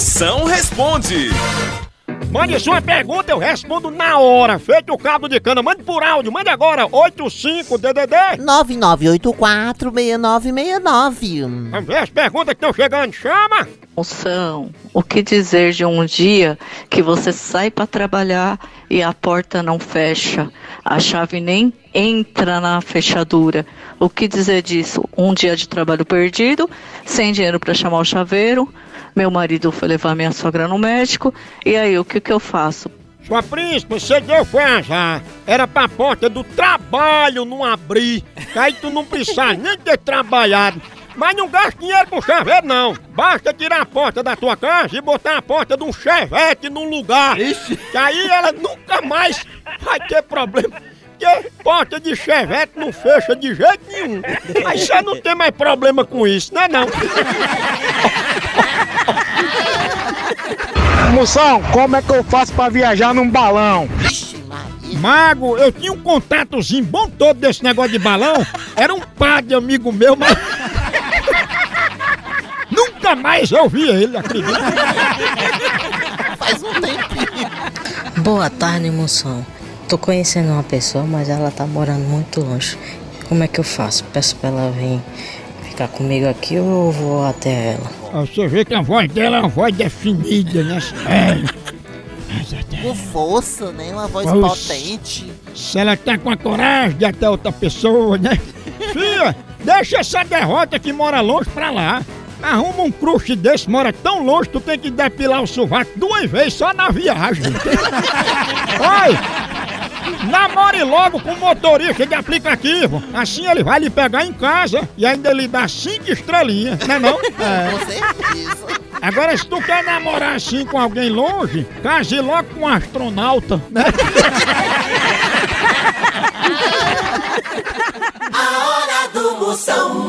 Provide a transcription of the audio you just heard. Mução responde. Mande sua pergunta, eu respondo na hora. Feito o cabo de cana, mande por áudio, mande agora, 85-DDD 9984-6969. Vamos ver as perguntas que estão chegando, chama! Moção, o que dizer de um dia que você sai para trabalhar e a porta não fecha? A chave nem entra na fechadura. O que dizer disso? Um dia de trabalho perdido, sem dinheiro para chamar o chaveiro. Meu marido foi levar minha sogra no médico, e aí, o que eu faço? Sua príncipe, você deu foi azar. Era pra porta do trabalho não abrir, aí tu não precisava nem ter trabalhado. Mas não gasta dinheiro com chaveiro, não. Basta tirar a porta da tua casa e botar a porta de um chevette num lugar. Ixi. Que aí ela nunca mais vai ter problema. Porque porta de chevette não fecha de jeito nenhum. Mas você não tem mais problema com isso, né não? Moção, como é que eu faço pra viajar num balão? Mago, eu tinha um contatozinho bom todo desse negócio de balão. Era um padre amigo meu, mas... nunca mais eu vi ele, acredito. Faz um tempinho. Boa tarde, Moção. Tô conhecendo uma pessoa, mas ela tá morando muito longe. Como é que eu faço? Peço pra ela vir ficar comigo aqui ou eu vou até ela? Você vê que a voz dela é uma voz definida, né? É. Com força, né? Uma voz potente. Se ela tá com a coragem de até outra pessoa, né? Fia, deixa essa derrota que mora longe pra lá. Arruma um crush desse, mora tão longe, tu tem que depilar o sovaco 2 vezes só na viagem. Oi! Namore logo com o motorista de aplicativo. Assim ele vai lhe pegar em casa e ainda lhe dá 5 estrelinhas, não é não? É. Com certeza. Agora, se tu quer namorar assim com alguém longe, case logo com um astronauta, né? A Hora do Mução.